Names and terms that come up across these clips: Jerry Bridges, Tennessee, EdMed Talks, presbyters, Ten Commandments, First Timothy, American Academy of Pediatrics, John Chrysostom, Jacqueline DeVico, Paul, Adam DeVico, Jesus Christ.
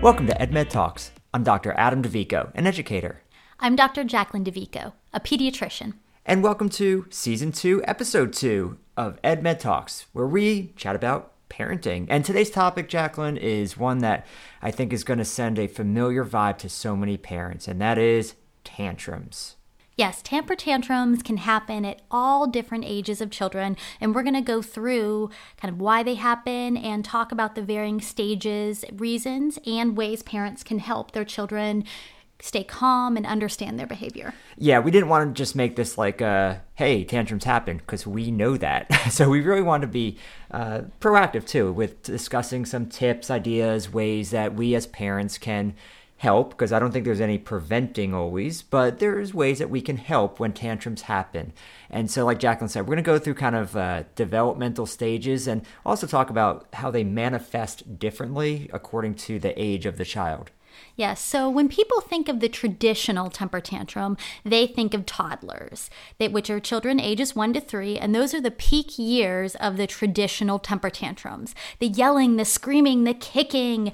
Welcome to EdMed Talks. I'm Dr. Adam DeVico, an educator. I'm Dr. Jacqueline DeVico, a pediatrician. And welcome to Season 2, Episode 2 of EdMed Talks, where we chat about parenting. And today's topic, Jacqueline, is one that I think is going to send a familiar vibe to so many parents, and that is tantrums. Yes, temper tantrums can happen at all different ages of children, and we're going to go through kind of why they happen and talk about the varying stages, reasons, and ways parents can help their children stay calm and understand their behavior. Yeah, we didn't want to just make this like, hey, tantrums happen, because we know that. So we really want to be proactive too with discussing some tips, ideas, ways that we as parents can help, because I don't think there's any preventing always, but there's ways that we can help when tantrums happen. And so like Jacqueline said, we're going to go through kind of developmental stages and also talk about how they manifest differently according to the age of the child. Yes, yeah, so when people think of the traditional temper tantrum, they think of toddlers, which are children ages 1 to 3, and those are the peak years of the traditional temper tantrums. The yelling, the screaming, the kicking,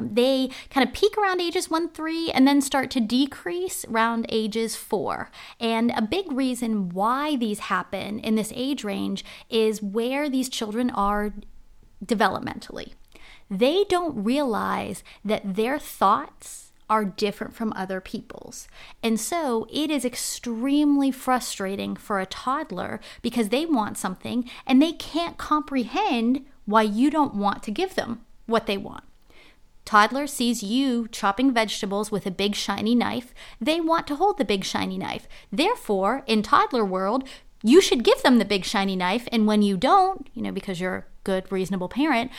they kind of peak around ages 1-3 and then start to decrease around ages 4. And a big reason why these happen in this age range is where these children are developmentally. They don't realize that their thoughts are different from other people's. And so it is extremely frustrating for a toddler because they want something and they can't comprehend why you don't want to give them what they want. Toddler sees you chopping vegetables with a big shiny knife. They want to hold the big shiny knife. Therefore, in toddler world, you should give them the big shiny knife. And when you don't, because you're a good, reasonable parent,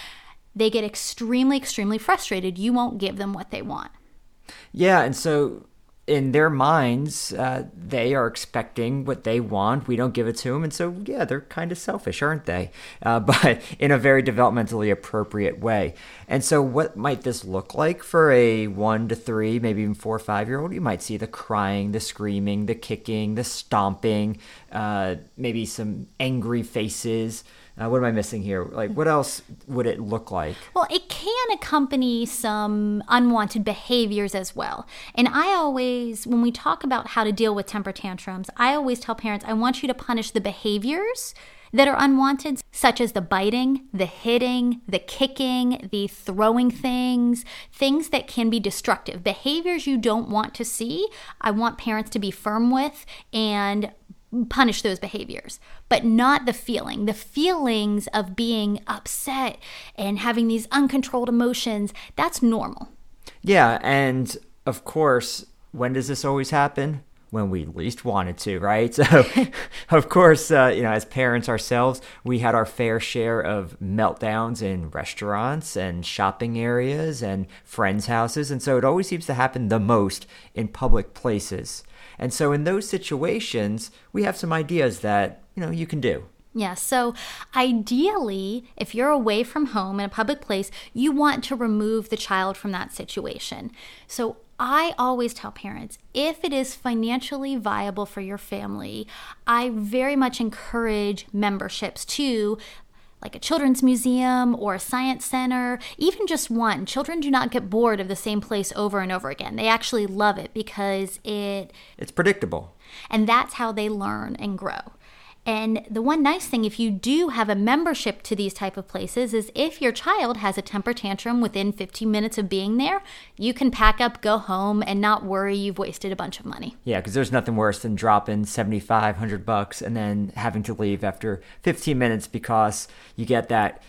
they get extremely, extremely frustrated. You won't give them what they want. Yeah, and so in their minds, they are expecting what they want. We don't give it to them. And so, yeah, they're kind of selfish, aren't they? But in a very developmentally appropriate way. And so what might this look like for a 1 to 3, maybe even 4 or 5-year-old? You might see the crying, the screaming, the kicking, the stomping, maybe some angry faces. What am I missing here? Like, what else would it look like? Well, it can accompany some unwanted behaviors as well. And I always, when we talk about how to deal with temper tantrums, I always tell parents, I want you to punish the behaviors that are unwanted, such as the biting, the hitting, the kicking, the throwing things that can be destructive. Behaviors you don't want to see, I want parents to be firm with and punish those behaviors, but not the feeling. The feelings of being upset and having these uncontrolled emotions, that's normal. Yeah, and of course, when does this always happen? When we least wanted to, right? So of course, as parents ourselves, we had our fair share of meltdowns in restaurants and shopping areas and friends' houses. And so it always seems to happen the most in public places. And so in those situations, we have some ideas that, you can do. Yeah, so ideally, if you're away from home in a public place, you want to remove the child from that situation. So I always tell parents, if it is financially viable for your family, I very much encourage memberships to like a children's museum or a science center, even just one. Children do not get bored of the same place over and over again. They actually love it because it's predictable. And that's how they learn and grow. And the one nice thing, if you do have a membership to these type of places, is if your child has a temper tantrum within 15 minutes of being there, you can pack up, go home, and not worry you've wasted a bunch of money. Yeah, because there's nothing worse than dropping $75, $100 and then having to leave after 15 minutes because you get that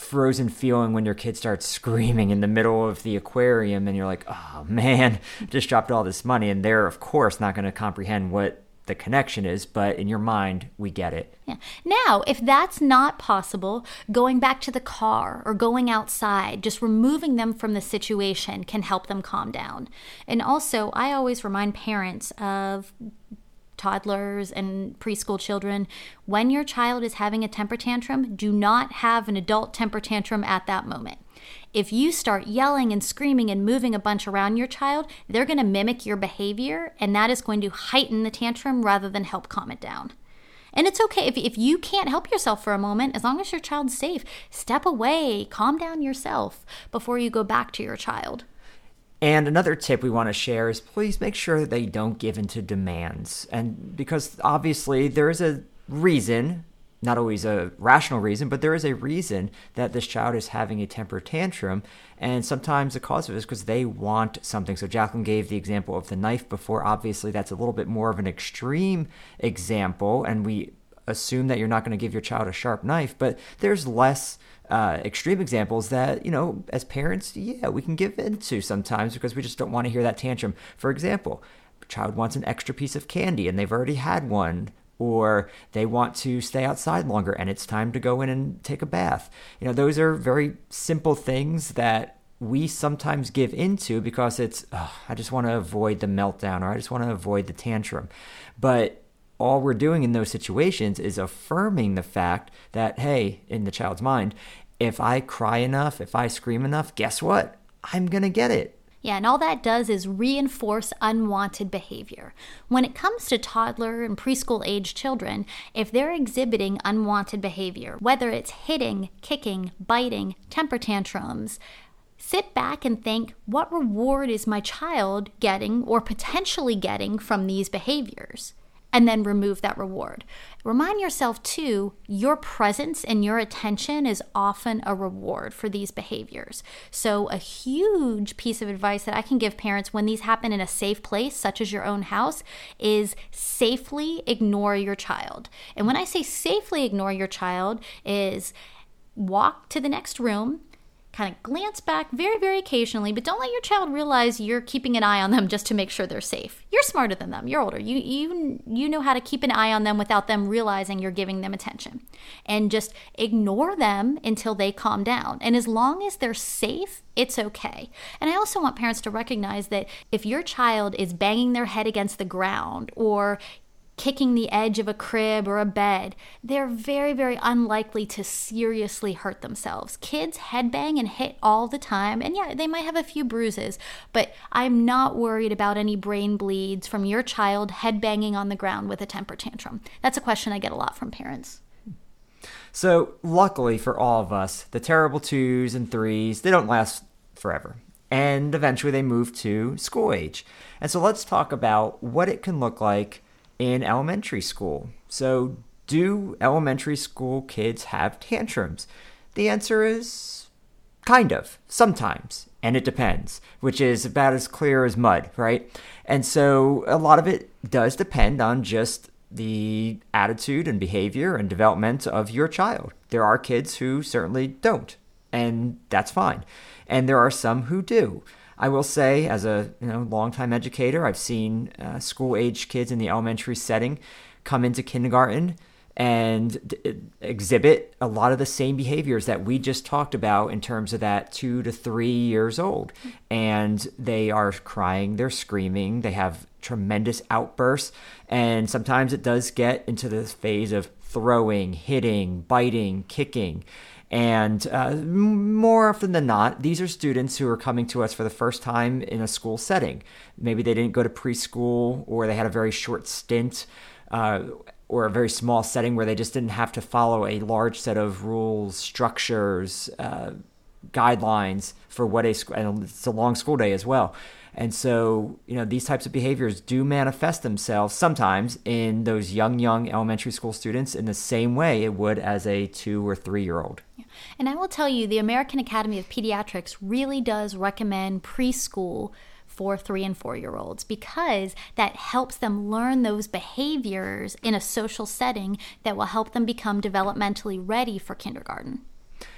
frozen feeling when your kid starts screaming in the middle of the aquarium and you're like, oh man, just dropped all this money. And they're, of course, not going to comprehend what the connection is, but in your mind, we get it. Yeah. Now, if that's not possible, going back to the car or going outside, just removing them from the situation can help them calm down. And also, I always remind parents of toddlers and preschool children, when your child is having a temper tantrum, do not have an adult temper tantrum at that moment. If you start yelling and screaming and moving a bunch around your child, they're going to mimic your behavior, and that is going to heighten the tantrum rather than help calm it down. And it's okay if you can't help yourself for a moment, as long as your child's safe, step away, calm down yourself before you go back to your child. And another tip we want to share is please make sure that they don't give in to demands. And because obviously there is a reason, not always a rational reason, but there is a reason that this child is having a temper tantrum. And sometimes the cause of it is because they want something. So Jacqueline gave the example of the knife before. Obviously, that's a little bit more of an extreme example. And we assume that you're not going to give your child a sharp knife, but there's less extreme examples that, you know, as parents, yeah, we can give into sometimes because we just don't want to hear that tantrum. For example, a child wants an extra piece of candy and they've already had one, or they want to stay outside longer and it's time to go in and take a bath. You know, those are very simple things that we sometimes give into because it's, oh, I just want to avoid the meltdown, or I just want to avoid the tantrum. But all we're doing in those situations is affirming the fact that, hey, in the child's mind, if I cry enough, if I scream enough, guess what? I'm going to get it. Yeah, and all that does is reinforce unwanted behavior. When it comes to toddler and preschool age children, if they're exhibiting unwanted behavior, whether it's hitting, kicking, biting, temper tantrums, sit back and think, what reward is my child getting or potentially getting from these behaviors? And then remove that reward. Remind yourself too, your presence and your attention is often a reward for these behaviors. So a huge piece of advice that I can give parents when these happen in a safe place, such as your own house, is safely ignore your child. And when I say safely ignore your child is walk to the next room, kind of glance back very, very occasionally, but don't let your child realize you're keeping an eye on them just to make sure they're safe. You're smarter than them. You're older. You know how to keep an eye on them without them realizing you're giving them attention. And just ignore them until they calm down. And as long as they're safe, it's okay. And I also want parents to recognize that if your child is banging their head against the ground or kicking the edge of a crib or a bed, they're very, very unlikely to seriously hurt themselves. Kids headbang and hit all the time, and yeah, they might have a few bruises, but I'm not worried about any brain bleeds from your child headbanging on the ground with a temper tantrum. That's a question I get a lot from parents. So luckily for all of us, the terrible 2s and 3s, they don't last forever. And eventually they move to school age. And so let's talk about what it can look like in elementary school. So do elementary school kids have tantrums? The answer is kind of, sometimes, and it depends, which is about as clear as mud, right? And so a lot of it does depend on just the attitude and behavior and development of your child. There are kids who certainly don't, and that's fine. And there are some who do. I will say, as a longtime educator, I've seen school-age kids in the elementary setting come into kindergarten and exhibit a lot of the same behaviors that we just talked about in terms of that 2 to 3 years old. And they are crying, they're screaming, they have tremendous outbursts, and sometimes it does get into this phase of throwing, hitting, biting, kicking. And more often than not, these are students who are coming to us for the first time in a school setting. Maybe they didn't go to preschool, or they had a very short stint or a very small setting where they just didn't have to follow a large set of rules, structures, guidelines for what and it's a long school day as well. And so, these types of behaviors do manifest themselves sometimes in those young elementary school students in the same way it would as a 2 or 3 year old. And I will tell you, the American Academy of Pediatrics really does recommend preschool for 3 and 4 year olds because that helps them learn those behaviors in a social setting that will help them become developmentally ready for kindergarten.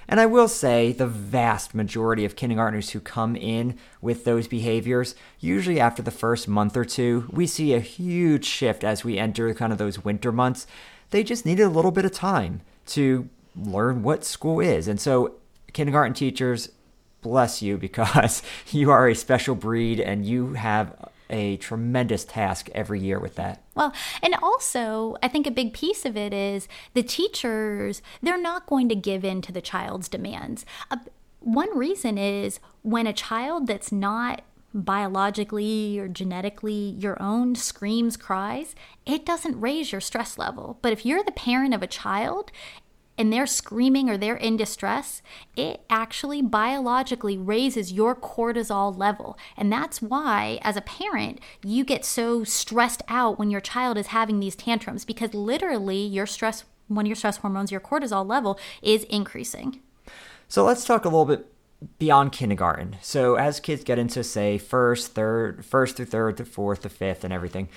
And I will say the vast majority of kindergartners who come in with those behaviors, usually after the first month or two, we see a huge shift as we enter kind of those winter months. They just needed a little bit of time to learn what school is. And so kindergarten teachers, bless you, because you are a special breed and you have a tremendous task every year with that. Well, and also, I think a big piece of it is the teachers, they're not going to give in to the child's demands. One reason is when a child that's not biologically or genetically your own screams, cries, it doesn't raise your stress level. But if you're the parent of a child and they're screaming or they're in distress, it actually biologically raises your cortisol level. And that's why, as a parent, you get so stressed out when your child is having these tantrums, because literally your stress, one of your stress hormones, your cortisol level, is increasing. So let's talk a little bit beyond kindergarten. So as kids get into, say, first through third to fourth to fifth and everything,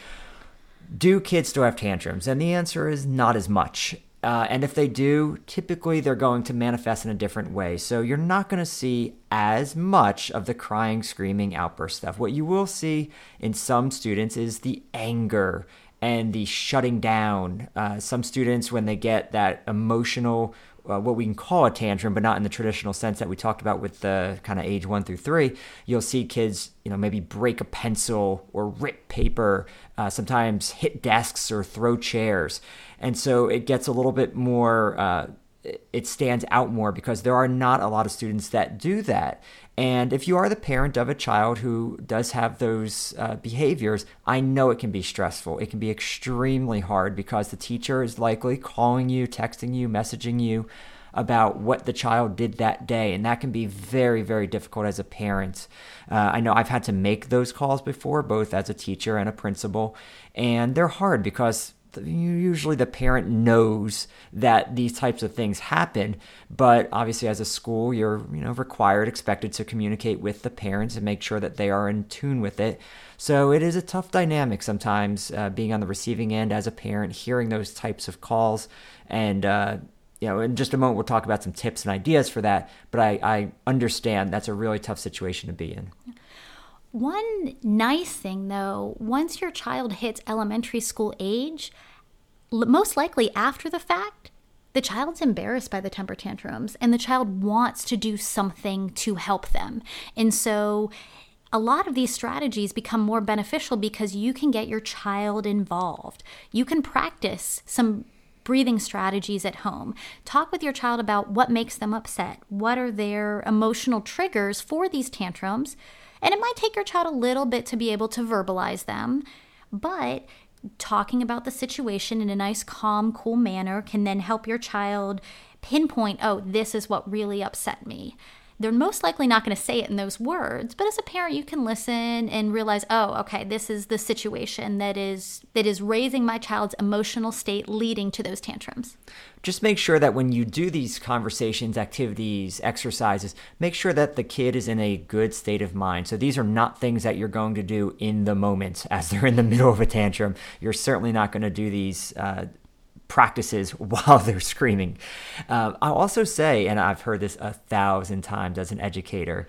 do kids still have tantrums? And the answer is not as much. And if they do, typically they're going to manifest in a different way. So you're not going to see as much of the crying, screaming, outburst stuff. What you will see in some students is the anger and the shutting down. Some students, when they get that emotional, what we can call a tantrum, but not in the traditional sense that we talked about with the kind of age 1 through 3, you'll see kids, maybe break a pencil or rip paper, sometimes hit desks or throw chairs. And so it gets a little bit more, it stands out more because there are not a lot of students that do that. And if you are the parent of a child who does have those behaviors, I know it can be stressful. It can be extremely hard because the teacher is likely calling you, texting you, messaging you about what the child did that day. And that can be very, very difficult as a parent. I know I've had to make those calls before, both as a teacher and a principal. And they're hard because usually the parent knows that these types of things happen, but obviously as a school, you're required, expected to communicate with the parents and make sure that they are in tune with it. So it is a tough dynamic sometimes, being on the receiving end as a parent, hearing those types of calls. And in just a moment, we'll talk about some tips and ideas for that, but I understand that's a really tough situation to be in. One nice thing, though, once your child hits elementary school age, most likely after the fact, the child's embarrassed by the temper tantrums and the child wants to do something to help them. And so a lot of these strategies become more beneficial because you can get your child involved. You can practice some breathing strategies at home. Talk with your child about what makes them upset. What are their emotional triggers for these tantrums? And it might take your child a little bit to be able to verbalize them, but talking about the situation in a nice, calm, cool manner can then help your child pinpoint, oh, this is what really upset me. They're most likely not going to say it in those words, but as a parent, you can listen and realize, oh, okay, this is the situation that is raising my child's emotional state leading to those tantrums. Just make sure that when you do these conversations, activities, exercises, make sure that the kid is in a good state of mind. So these are not things that you're going to do in the moment as they're in the middle of a tantrum. You're certainly not going to do these practices while they're screaming. I'll also say, and I've heard this 1,000 times as an educator,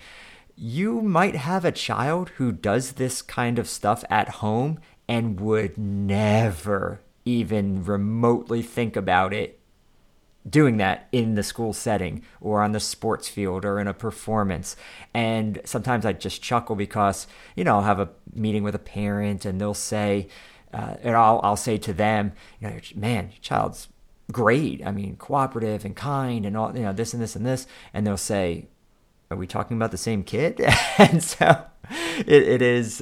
you might have a child who does this kind of stuff at home and would never even remotely think about it doing that in the school setting or on the sports field or in a performance. And sometimes I just chuckle because, I'll have a meeting with a parent and they'll say, and I'll say to them, man, your child's great. I mean, cooperative and kind and all, this and this and this. And they'll say, are we talking about the same kid? And so it is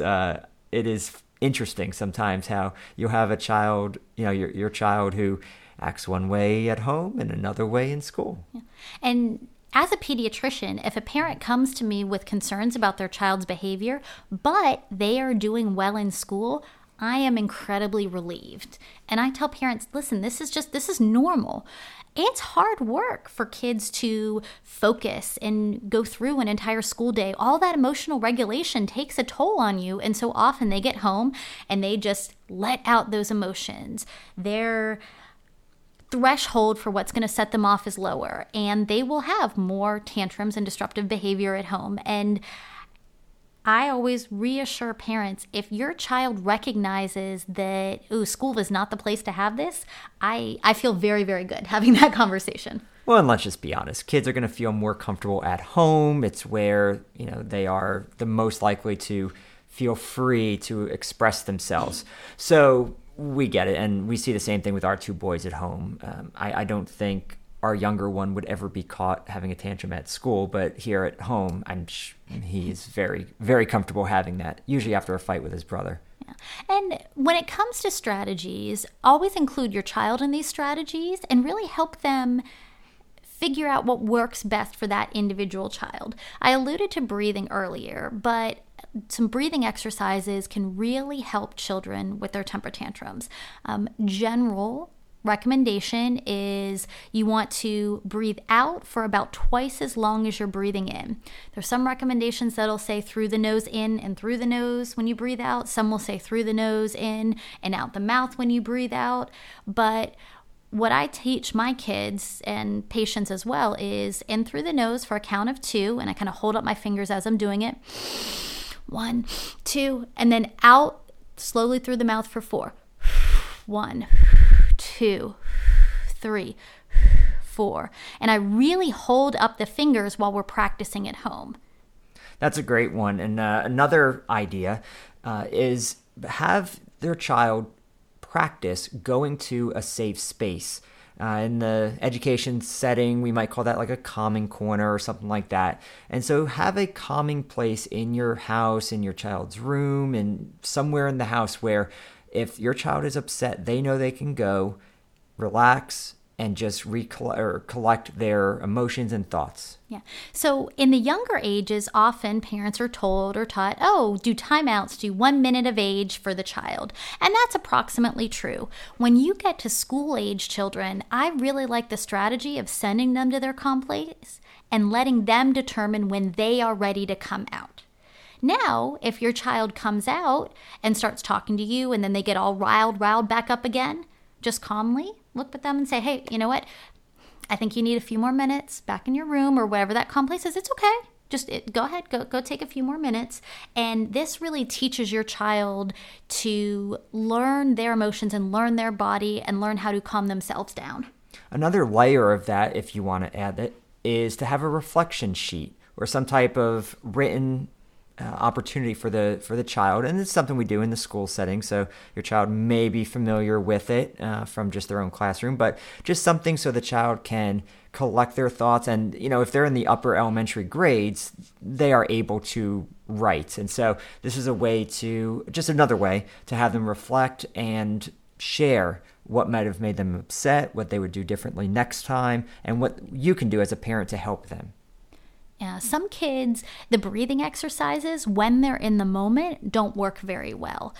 interesting sometimes how you'll have a child, your child who acts one way at home and another way in school. Yeah. And as a pediatrician, if a parent comes to me with concerns about their child's behavior, but they are doing well in school, I am incredibly relieved. And I tell parents, listen, this is normal. It's hard work for kids to focus and go through an entire school day. All that emotional regulation takes a toll on you. And so often they get home and they just let out those emotions. Their threshold for what's going to set them off is lower. And they will have more tantrums and disruptive behavior at home. And I always reassure parents, if your child recognizes that, ooh, school is not the place to have this, I feel very, very good having that conversation. Well, and let's just be honest. Kids are going to feel more comfortable at home. It's where, they are the most likely to feel free to express themselves. So we get it. And we see the same thing with our 2 boys at home. I don't think our younger one would ever be caught having a tantrum at school, but here at home, he's very, very comfortable having that, usually after a fight with his brother. Yeah. And when it comes to strategies, always include your child in these strategies and really help them figure out what works best for that individual child. I alluded to breathing earlier, but some breathing exercises can really help children with their temper tantrums. General recommendation is you want to breathe out for about twice as long as you're breathing in. There's some recommendations that'll say through the nose in and through the nose when you breathe out. Some will say through the nose in and out the mouth when you breathe out. But what I teach my kids and patients as well is in through the nose for a count of two, and I kind of hold up my fingers as I'm doing it. 1, 2, and then out slowly through the mouth for 4. 1, 2, 3, 4. And I really hold up the fingers while we're practicing at home. That's a great one. And another idea is have their child practice going to a safe space. In the education setting, we might call that like a calming corner or something like that. And so have a calming place in your house, in your child's room, and somewhere in the house where if your child is upset, they know they can go relax and just collect their emotions and thoughts. Yeah. So in the younger ages, often parents are told or taught, oh, do timeouts, do 1 minute of age for the child. And that's approximately true. When you get to school age children, I really like the strategy of sending them to their calm place and letting them determine when they are ready to come out. Now, if your child comes out and starts talking to you and then they get all riled back up again, just calmly look at them and say, hey, you know what? I think you need a few more minutes back in your room or whatever that calm place is. It's okay. Just go ahead, go take a few more minutes. And this really teaches your child to learn their emotions and learn their body and learn how to calm themselves down. Another layer of that, if you want to add it, is to have a reflection sheet or some type of written opportunity for the child, and it's something we do in the school setting, so your child may be familiar with it from just their own classroom, but just something so the child can collect their thoughts. And you know, if they're in the upper elementary grades, they are able to write, and so this is another way to have them reflect and share what might have made them upset, what they would do differently next time, and what you can do as a parent to help them. Yeah, some kids, the breathing exercises, when they're in the moment, don't work very well.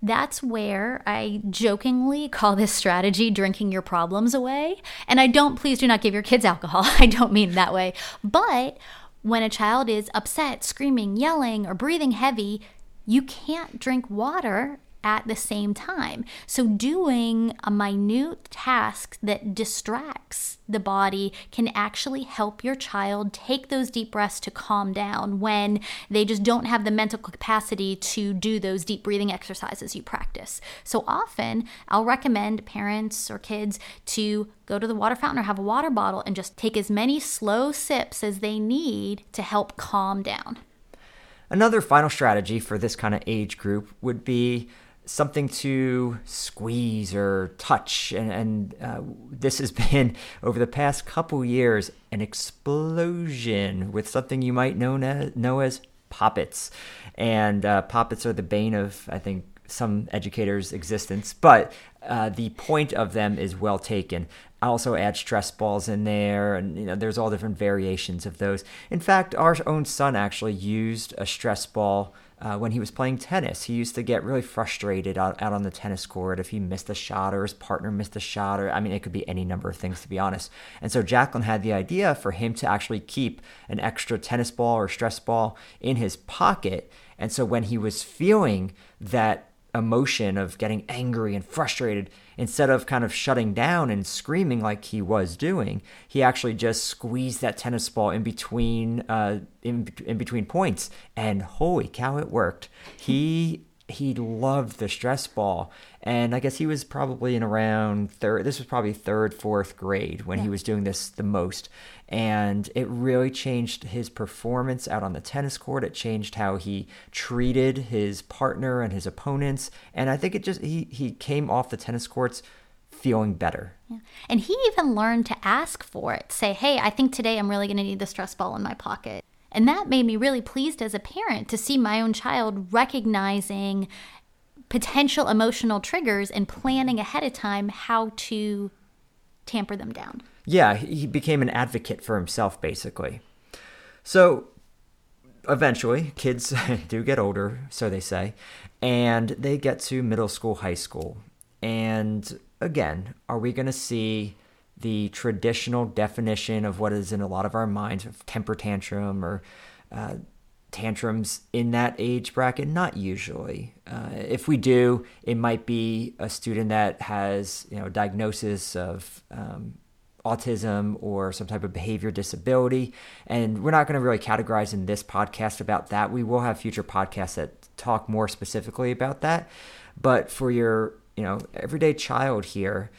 That's where I jokingly call this strategy drinking your problems away. And please do not give your kids alcohol. I don't mean that way. But when a child is upset, screaming, yelling, or breathing heavy, you can't drink water at the same time. So doing a minute task that distracts the body can actually help your child take those deep breaths to calm down when they just don't have the mental capacity to do those deep breathing exercises you practice. So often I'll recommend parents or kids to go to the water fountain or have a water bottle and just take as many slow sips as they need to help calm down. Another final strategy for this kind of age group would be something to squeeze or touch. And this has been, over the past couple years, an explosion with something you might know as poppets. And poppets are the bane of, I think, some educators' existence, but the point of them is well taken. I also add stress balls in there, and you know, there's all different variations of those. In fact, our own son actually used a stress ball when he was playing tennis. He used to get really frustrated out on the tennis court if he missed a shot or his partner missed a shot, or I mean, it could be any number of things, to be honest. And so Jacqueline had the idea for him to actually keep an extra tennis ball or stress ball in his pocket. And so when he was feeling that emotion of getting angry and frustrated, instead of kind of shutting down and screaming like he was doing, he actually just squeezed that tennis ball in between points, and holy cow, it worked. He loved the stress ball, and I guess he was probably in around fourth grade when he was doing this the most, and it really changed his performance out on the tennis court. It changed how he treated his partner and his opponents, and I think it just he came off the tennis courts feeling better. Yeah. And he even learned to ask for it. Say, hey, I think today I'm really going to need the stress ball in my pocket. And that made me really pleased as a parent to see my own child recognizing potential emotional triggers and planning ahead of time how to tamper them down. yeah, he became an advocate for himself, basically. So eventually, kids do get older, so they say, and they get to middle school, high school. And again, are we going to see the traditional definition of what is in a lot of our minds of temper tantrum or tantrums in that age bracket? Not usually. If we do, it might be a student that has, you know, a diagnosis of autism or some type of behavior disability. And we're not going to really categorize in this podcast about that. We will have future podcasts that talk more specifically about that. But for your, you know, everyday child here,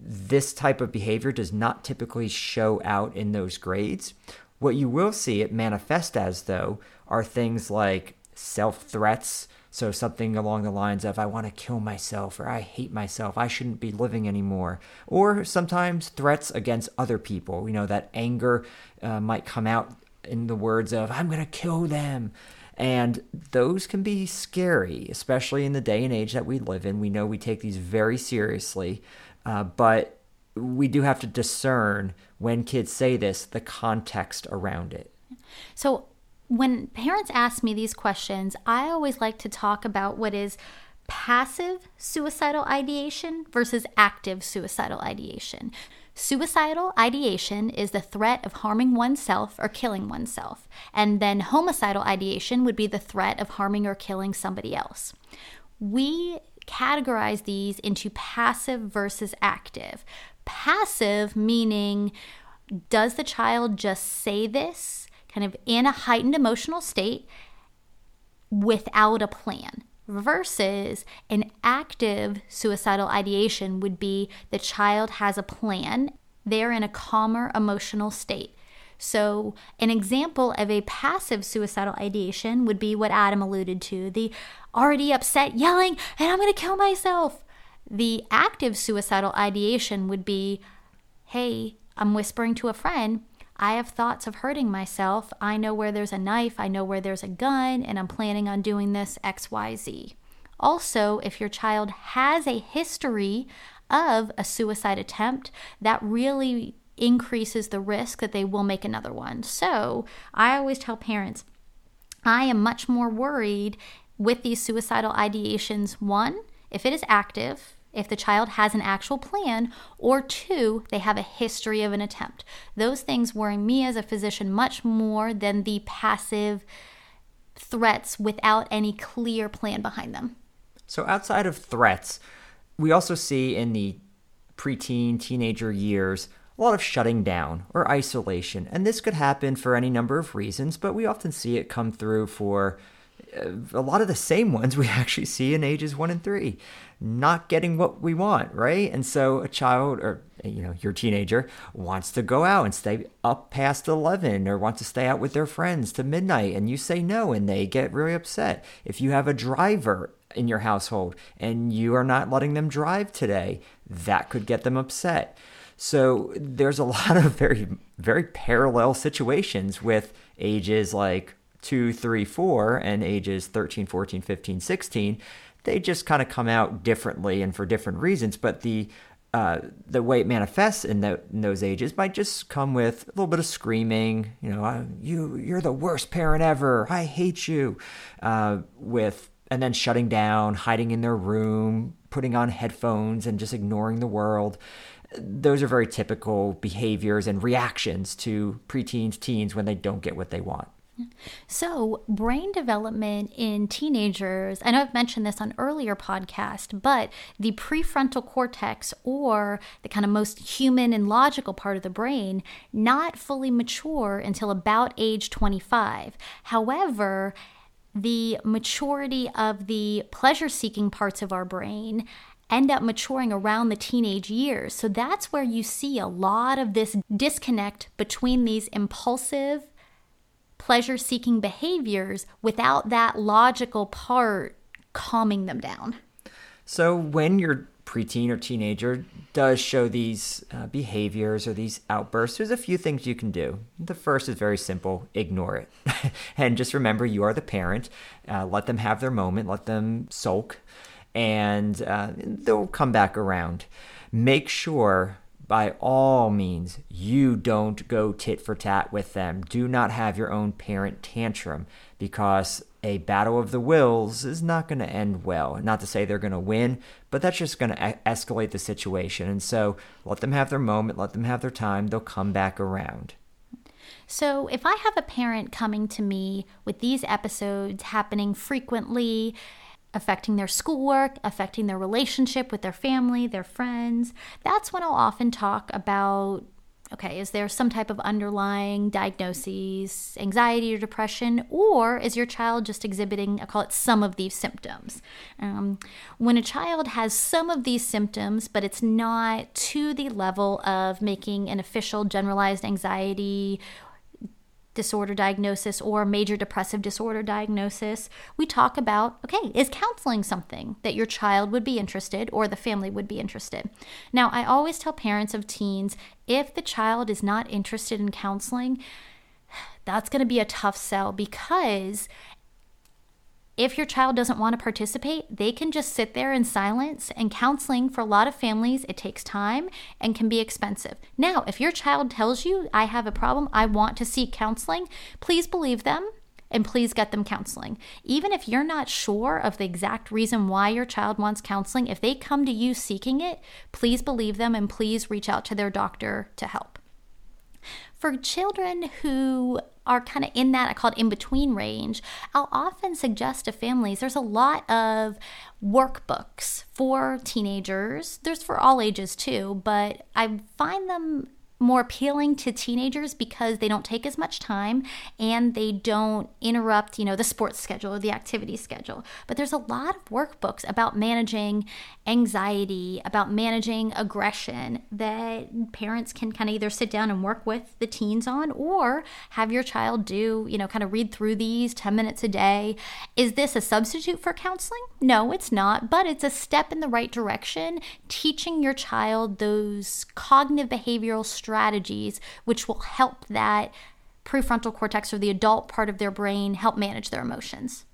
this type of behavior does not typically show out in those grades. What you will see it manifest as, though, are things like self-threats. So something along the lines of, I want to kill myself, or I hate myself, I shouldn't be living anymore. Or sometimes threats against other people. You know, that anger might come out in the words of, I'm going to kill them. And those can be scary, especially in the day and age that we live in. We know we take these very seriously, but we do have to discern when kids say this, the context around it. So when parents ask me these questions, I always like to talk about what is passive suicidal ideation versus active suicidal ideation. Suicidal ideation is the threat of harming oneself or killing oneself, and then homicidal ideation would be the threat of harming or killing somebody else. We categorize these into passive versus active. Passive meaning, does the child just say this kind of in a heightened emotional state without a plan? Versus an active suicidal ideation would be the child has a plan. They're in a calmer emotional state. So an example of a passive suicidal ideation would be what Adam alluded to, the already upset yelling, and I'm going to kill myself. The active suicidal ideation would be, hey, I'm whispering to a friend, I have thoughts of hurting myself. I know where there's a knife, I know where there's a gun, and I'm planning on doing this XYZ. Also, if your child has a history of a suicide attempt, that really increases the risk that they will make another one. So I always tell parents, I am much more worried with these suicidal ideations, one, if it is active, if the child has an actual plan, or two, they have a history of an attempt. Those things worry me as a physician much more than the passive threats without any clear plan behind them. So outside of threats, we also see in the preteen, teenager years, a lot of shutting down or isolation. And this could happen for any number of reasons, but we often see it come through for a lot of the same ones we actually see in ages 1 and 3, not getting what we want, right? And so a child, or you know, your teenager wants to go out and stay up past 11 or wants to stay out with their friends to midnight, and you say no and they get really upset. If you have a driver in your household and you are not letting them drive today, that could get them upset. So there's a lot of very, very parallel situations with ages like 2, 3, 4, and ages 13, 14, 15, 16, they just kind of come out differently and for different reasons. But the way it manifests in those ages might just come with a little bit of screaming, you know, you're the worst parent ever, I hate you, and then shutting down, hiding in their room, putting on headphones and just ignoring the world. Those are very typical behaviors and reactions to preteens, teens when they don't get what they want. So brain development in teenagers, I know I've mentioned this on earlier podcast, but the prefrontal cortex, or the kind of most human and logical part of the brain, not fully mature until about age 25. However, the maturity of the pleasure-seeking parts of our brain end up maturing around the teenage years. So that's where you see a lot of this disconnect between these impulsive pleasure-seeking behaviors without that logical part calming them down. So when your preteen or teenager does show these behaviors or these outbursts, there's a few things you can do. The first is very simple. Ignore it. And just remember, you are the parent. Let them have their moment. Let them sulk. And they'll come back around. Make sure by all means, you don't go tit for tat with them. Do not have your own parent tantrum, because a battle of the wills is not going to end well. Not to say they're going to win, but that's just going to escalate the situation. And so let them have their moment, let them have their time. They'll come back around. So if I have a parent coming to me with these episodes happening frequently, affecting their schoolwork, affecting their relationship with their family, their friends, that's when I'll often talk about, okay, is there some type of underlying diagnoses, anxiety or depression, or is your child just exhibiting, I call it, some of these symptoms? When a child has some of these symptoms, but it's not to the level of making an official generalized anxiety disorder diagnosis or major depressive disorder diagnosis, we talk about, okay, is counseling something that your child would be interested or the family would be interested? Now, I always tell parents of teens, if the child is not interested in counseling, that's going to be a tough sell, because if your child doesn't want to participate, they can just sit there in silence, and counseling for a lot of families, it takes time and can be expensive. Now, if your child tells you, I have a problem, I want to seek counseling, please believe them and please get them counseling. Even if you're not sure of the exact reason why your child wants counseling, if they come to you seeking it, please believe them and please reach out to their doctor to help. For children who are kind of in that, I call it in-between range, I'll often suggest to families, there's a lot of workbooks for teenagers. There's for all ages too, but I find them more appealing to teenagers because they don't take as much time and they don't interrupt, the sports schedule or the activity schedule. But there's a lot of workbooks about managing anxiety, about managing aggression that parents can kind of either sit down and work with the teens on, or have your child do, kind of read through these 10 minutes a day. Is this a substitute for counseling? No, it's not, but it's a step in the right direction, teaching your child those cognitive behavioral strategies, which will help that prefrontal cortex, or the adult part of their brain, help manage their emotions.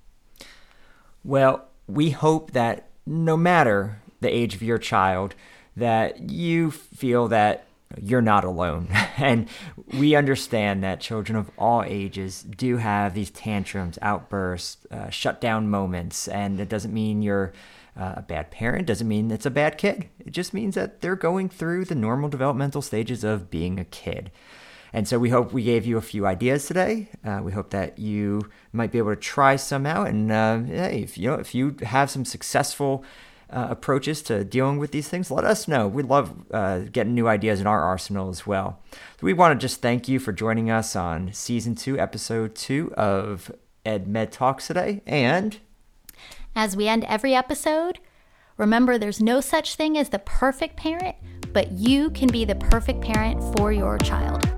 Well, we hope that no matter the age of your child, that you feel that you're not alone. And we understand that children of all ages do have these tantrums, outbursts, shutdown moments, and it doesn't mean you're a bad parent, doesn't mean it's a bad kid. It just means that they're going through the normal developmental stages of being a kid. And so we hope we gave you a few ideas today. We hope that you might be able to try some out. And if you have some successful approaches to dealing with these things, let us know. We love getting new ideas in our arsenal as well. So we want to just thank you for joining us on Season 2, Episode 2 of EdMed Talks today. And as we end every episode, remember, there's no such thing as the perfect parent, but you can be the perfect parent for your child.